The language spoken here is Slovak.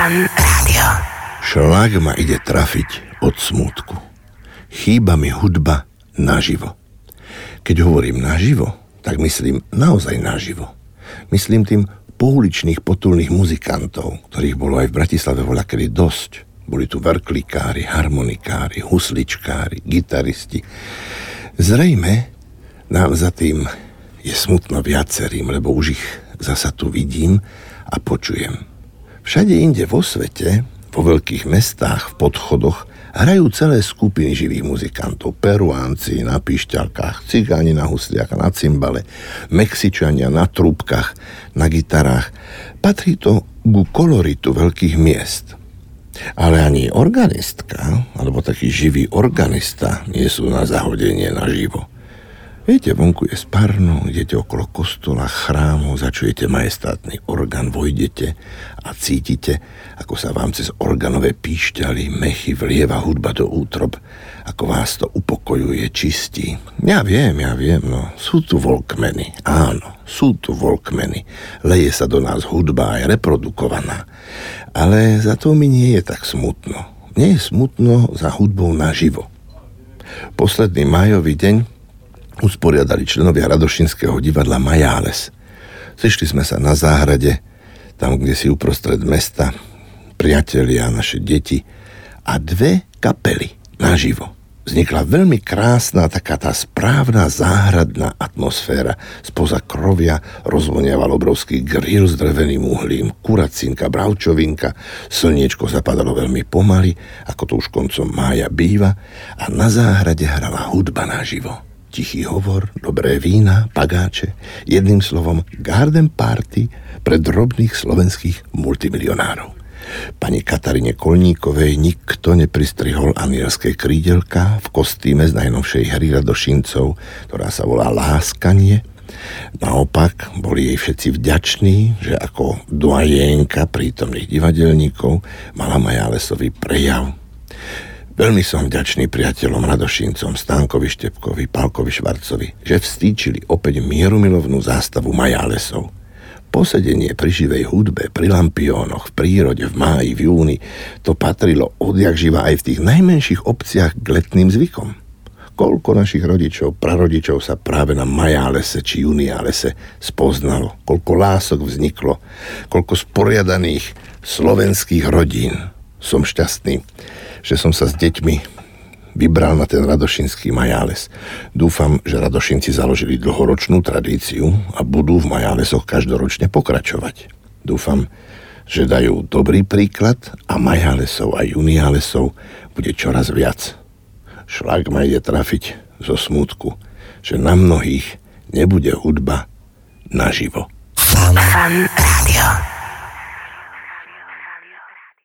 Fan Rádio. Šľak ma ide trafiť od smútku. Chýba mi hudba naživo. Keď hovorím naživo, tak myslím naozaj naživo. Myslím tým pouličných potulných muzikantov, ktorých bolo aj v Bratislave voľakedy dosť. Boli tu verklikári, harmonikári, husličkári, gitaristi. Zrejme nám za tým je smutno viacerým, lebo už ich zasa tu vidím a počujem. Všade inde vo svete, po veľkých mestách, v podchodoch, hrajú celé skupiny živých muzikantov. Peruánci na píšťalkách, cigáni na husliach, na cimbale, Mexičania na trúbkach, na gitarách. Patrí to ku koloritu veľkých miest. Ale ani organistka, alebo taký živý organista, nie sú na zahodenie naživo. Viete, vonku je sparno, idete okolo kostola, chrámu, začujete majestátny orgán, vojdete a cítite, ako sa vám cez organové píšťaly, mechy vlieva hudba do útrob, ako vás to upokojuje, čistí. Ja viem, no sú tu volkmeny, áno, sú tu volkmeny. Leje sa do nás hudba, aj reprodukovaná. Ale za to mi nie je tak smutno. Nie je smutno za hudbou naživo. Posledný májový deň usporiadali členovia Radošinského divadla majáles. Sešli sme sa na záhrade, tam, kde si uprostred mesta, priatelia, naše deti a dve kapely naživo. Vznikla veľmi krásna, taká tá správna záhradná atmosféra. Spoza krovia rozvoniaval obrovský gril s dreveným uhlím, kuracinka, bravčovinka, slniečko zapadalo veľmi pomaly, ako to už koncom mája býva, a na záhrade hrala hudba naživo. Tichý hovor, dobré vína, pagáče, jedným slovom garden party pre drobných slovenských multimilionárov. Pani Katarine Kolníkovej nikto nepristrihol anielské krídelka v kostýme z najnovšej hry Radošincov, ktorá sa volá Láskanie. Naopak, boli jej všetci vďační, že ako doajenka prítomných divadelníkov mala majálesový prejav. Veľmi som vďačný priateľom Radošincom, Stankovi Štepkovi, Palkovi Švarcovi, že vstýčili opäť mierumilovnú zástavu majálesov. Posedenie pri živej hudbe, pri lampiónoch, v prírode, v máji, v júni, to patrilo odjakživa aj v tých najmenších obciach k letným zvykom. Koľko našich rodičov, prarodičov sa práve na majálese či juniálese spoznalo, koľko lások vzniklo, koľko sporiadaných slovenských rodín. Som šťastný, že som sa s deťmi vybral na ten radošinský majáles. Dúfam, že Radošinci založili dlhoročnú tradíciu a budú v majálesoch každoročne pokračovať. Dúfam, že dajú dobrý príklad a majálesov a juniálesov bude čoraz viac. Šľak ma ide trafiť zo smútku, že na mnohých nebude hudba naživo. Fan Rádio.